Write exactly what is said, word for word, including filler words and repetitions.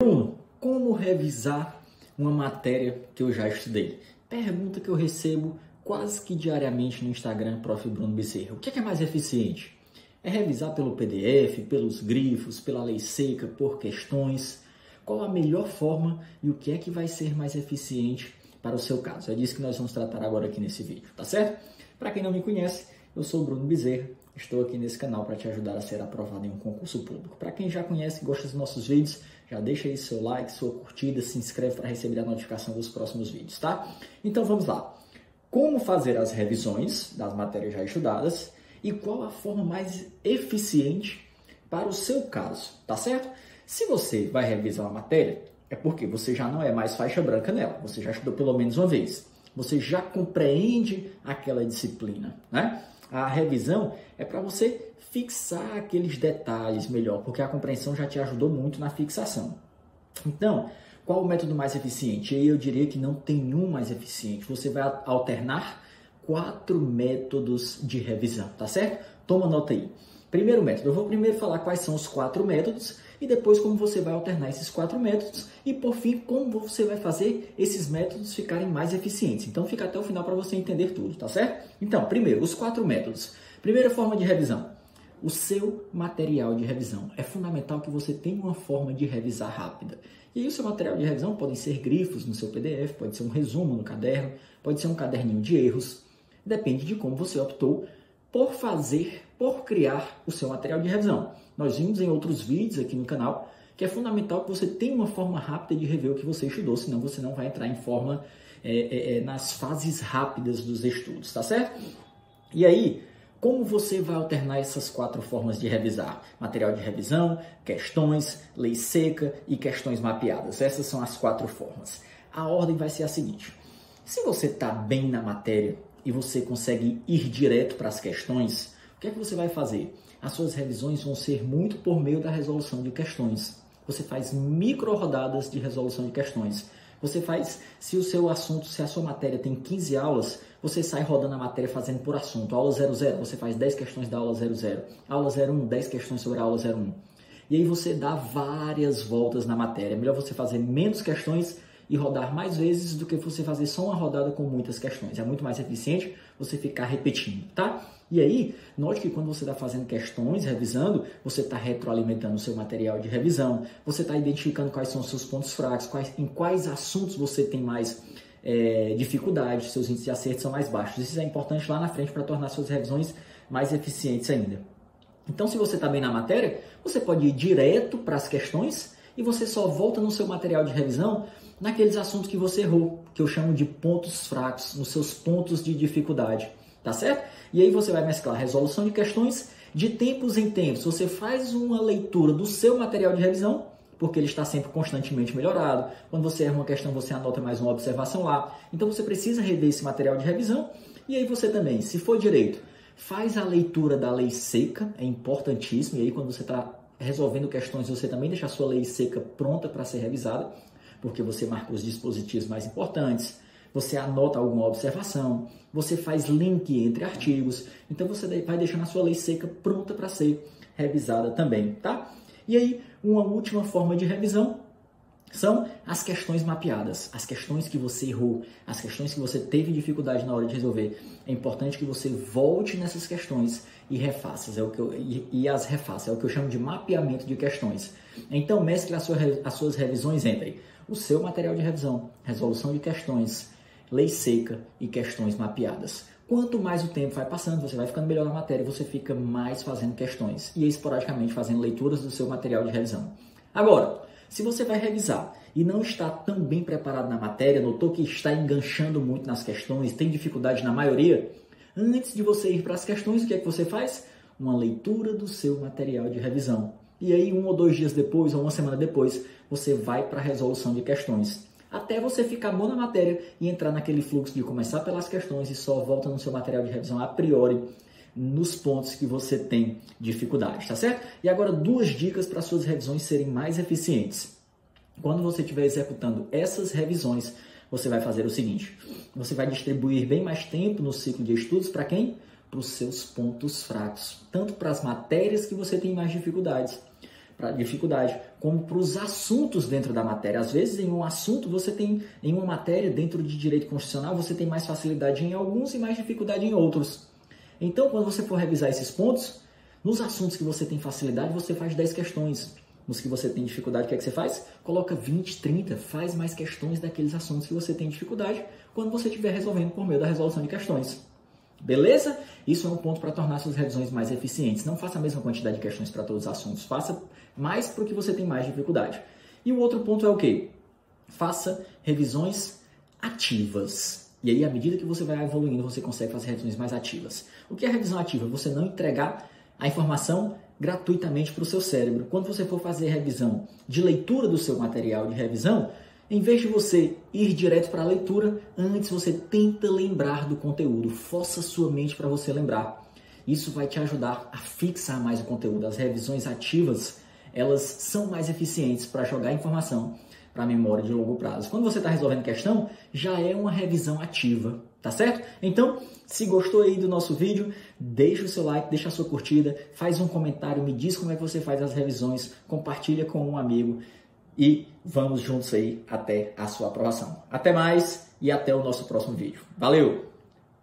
Bruno, como revisar uma matéria que eu já estudei? Pergunta que eu recebo quase que diariamente no Instagram, Professor Bruno Bezerra. O que é mais eficiente? É revisar pelo P D F, pelos grifos, pela lei seca, por questões? Qual a melhor forma e o que é que vai ser mais eficiente para o seu caso? É disso que nós vamos tratar agora aqui nesse vídeo, tá certo? Para quem não me conhece, eu sou o Bruno Bezerra. Estou aqui nesse canal para te ajudar a ser aprovado em um concurso público. Para quem já conhece e gosta dos nossos vídeos, já deixa aí seu like, sua curtida, se inscreve para receber a notificação dos próximos vídeos, tá? Então vamos lá. Como fazer as revisões das matérias já estudadas e qual a forma mais eficiente para o seu caso, tá certo? Se você vai revisar uma matéria, é porque você já não é mais faixa branca nela, você já estudou pelo menos uma vez. Você já compreende aquela disciplina, né? A revisão é para você fixar aqueles detalhes melhor, porque a compreensão já te ajudou muito na fixação. Então, qual o método mais eficiente? Eu diria que não tem um mais eficiente. Você vai alternar quatro métodos de revisão, tá certo? Toma nota aí. Primeiro método, eu vou primeiro falar quais são os quatro métodos e depois como você vai alternar esses quatro métodos e, por fim, como você vai fazer esses métodos ficarem mais eficientes. Então, fica até o final para você entender tudo, tá certo? Então, primeiro, os quatro métodos. Primeira forma de revisão, o seu material de revisão. É fundamental que você tenha uma forma de revisar rápida. E aí, o seu material de revisão podem ser grifos no seu P D F, pode ser um resumo no caderno, pode ser um caderninho de erros. Depende de como você optou por fazer, por criar o seu material de revisão. Nós vimos em outros vídeos aqui no canal que é fundamental que você tenha uma forma rápida de rever o que você estudou, senão você não vai entrar em forma é, é, nas fases rápidas dos estudos, tá certo? E aí, como você vai alternar essas quatro formas de revisar? Material de revisão, questões, lei seca e questões mapeadas. Essas são as quatro formas. A ordem vai ser a seguinte. Se você está bem na matéria e você consegue ir direto para as questões, o que é que você vai fazer? As suas revisões vão ser muito por meio da resolução de questões. Você faz micro rodadas de resolução de questões. Você faz, se o seu assunto, se a sua matéria tem quinze aulas, você sai rodando a matéria fazendo por assunto. Aula zero zero, você faz dez questões da aula zero zero. Aula zero um, dez questões sobre a aula zero um. E aí você dá várias voltas na matéria. É melhor você fazer menos questões e rodar mais vezes do que você fazer só uma rodada com muitas questões. É muito mais eficiente você ficar repetindo, tá? E aí, note que quando você está fazendo questões, revisando, você está retroalimentando o seu material de revisão, você está identificando quais são os seus pontos fracos, quais, em quais assuntos você tem mais é, dificuldade, seus índices de acerto são mais baixos. Isso é importante lá na frente para tornar suas revisões mais eficientes ainda. Então, se você está bem na matéria, você pode ir direto para as questões e você só volta no seu material de revisão naqueles assuntos que você errou, que eu chamo de pontos fracos, nos seus pontos de dificuldade, tá certo? E aí você vai mesclar resolução de questões de tempos em tempos. Você faz uma leitura do seu material de revisão, porque ele está sempre constantemente melhorado. Quando você erra uma questão, você anota mais uma observação lá. Então você precisa rever esse material de revisão. E aí você também, se for direito, faz a leitura da lei seca, é importantíssimo. E aí quando você está resolvendo questões, você também deixa a sua lei seca pronta para ser revisada, porque você marca os dispositivos mais importantes, você anota alguma observação, você faz link entre artigos, então você vai deixando a sua lei seca pronta para ser revisada também, tá? E aí, uma última forma de revisão são as questões mapeadas, as questões que você errou, as questões que você teve dificuldade na hora de resolver. É importante que você volte nessas questões e refaça, é o que eu, e, e as refaça, é o que eu chamo de mapeamento de questões. Então, mescle a sua, as suas revisões entre o seu material de revisão, resolução de questões, lei seca e questões mapeadas. Quanto mais o tempo vai passando, você vai ficando melhor na matéria, você fica mais fazendo questões e esporadicamente fazendo leituras do seu material de revisão. Agora, se você vai revisar e não está tão bem preparado na matéria, notou que está enganchando muito nas questões, tem dificuldade na maioria, antes de você ir para as questões, o que é que você faz? Uma leitura do seu material de revisão. E aí, um ou dois dias depois, ou uma semana depois, você vai para a resolução de questões. Até você ficar bom na matéria e entrar naquele fluxo de começar pelas questões e só volta no seu material de revisão a priori nos pontos que você tem dificuldade, tá certo? E agora, duas dicas para suas revisões serem mais eficientes. Quando você estiver executando essas revisões, você vai fazer o seguinte. Você vai distribuir bem mais tempo no ciclo de estudos para quem? Para os seus pontos fracos. Tanto para as matérias que você tem mais dificuldades, para dificuldade, como para os assuntos dentro da matéria. Às vezes, em um assunto, você tem, em uma matéria dentro de direito constitucional, você tem mais facilidade em alguns e mais dificuldade em outros. Então, quando você for revisar esses pontos, nos assuntos que você tem facilidade, você faz dez questões. Nos que você tem dificuldade, o que é que você faz? Coloca vinte, trinta, faz mais questões daqueles assuntos que você tem dificuldade quando você estiver resolvendo por meio da resolução de questões. Beleza? Isso é um ponto para tornar suas revisões mais eficientes. Não faça a mesma quantidade de questões para todos os assuntos. Faça mais para o que você tem mais dificuldade. E o outro ponto é o quê? Faça revisões ativas. E aí, à medida que você vai evoluindo, você consegue fazer revisões mais ativas. O que é revisão ativa? Você não entregar a informação gratuitamente para o seu cérebro. Quando você for fazer revisão de leitura do seu material de revisão, em vez de você ir direto para a leitura, antes você tenta lembrar do conteúdo, força sua mente para você lembrar. Isso vai te ajudar a fixar mais o conteúdo. As revisões ativas, elas são mais eficientes para jogar informação para a memória de longo prazo. Quando você está resolvendo questão, já é uma revisão ativa, tá certo? Então, se gostou aí do nosso vídeo, deixa o seu like, deixa a sua curtida, faz um comentário, me diz como é que você faz as revisões, compartilha com um amigo. E vamos juntos aí até a sua aprovação. Até mais e até o nosso próximo vídeo. Valeu!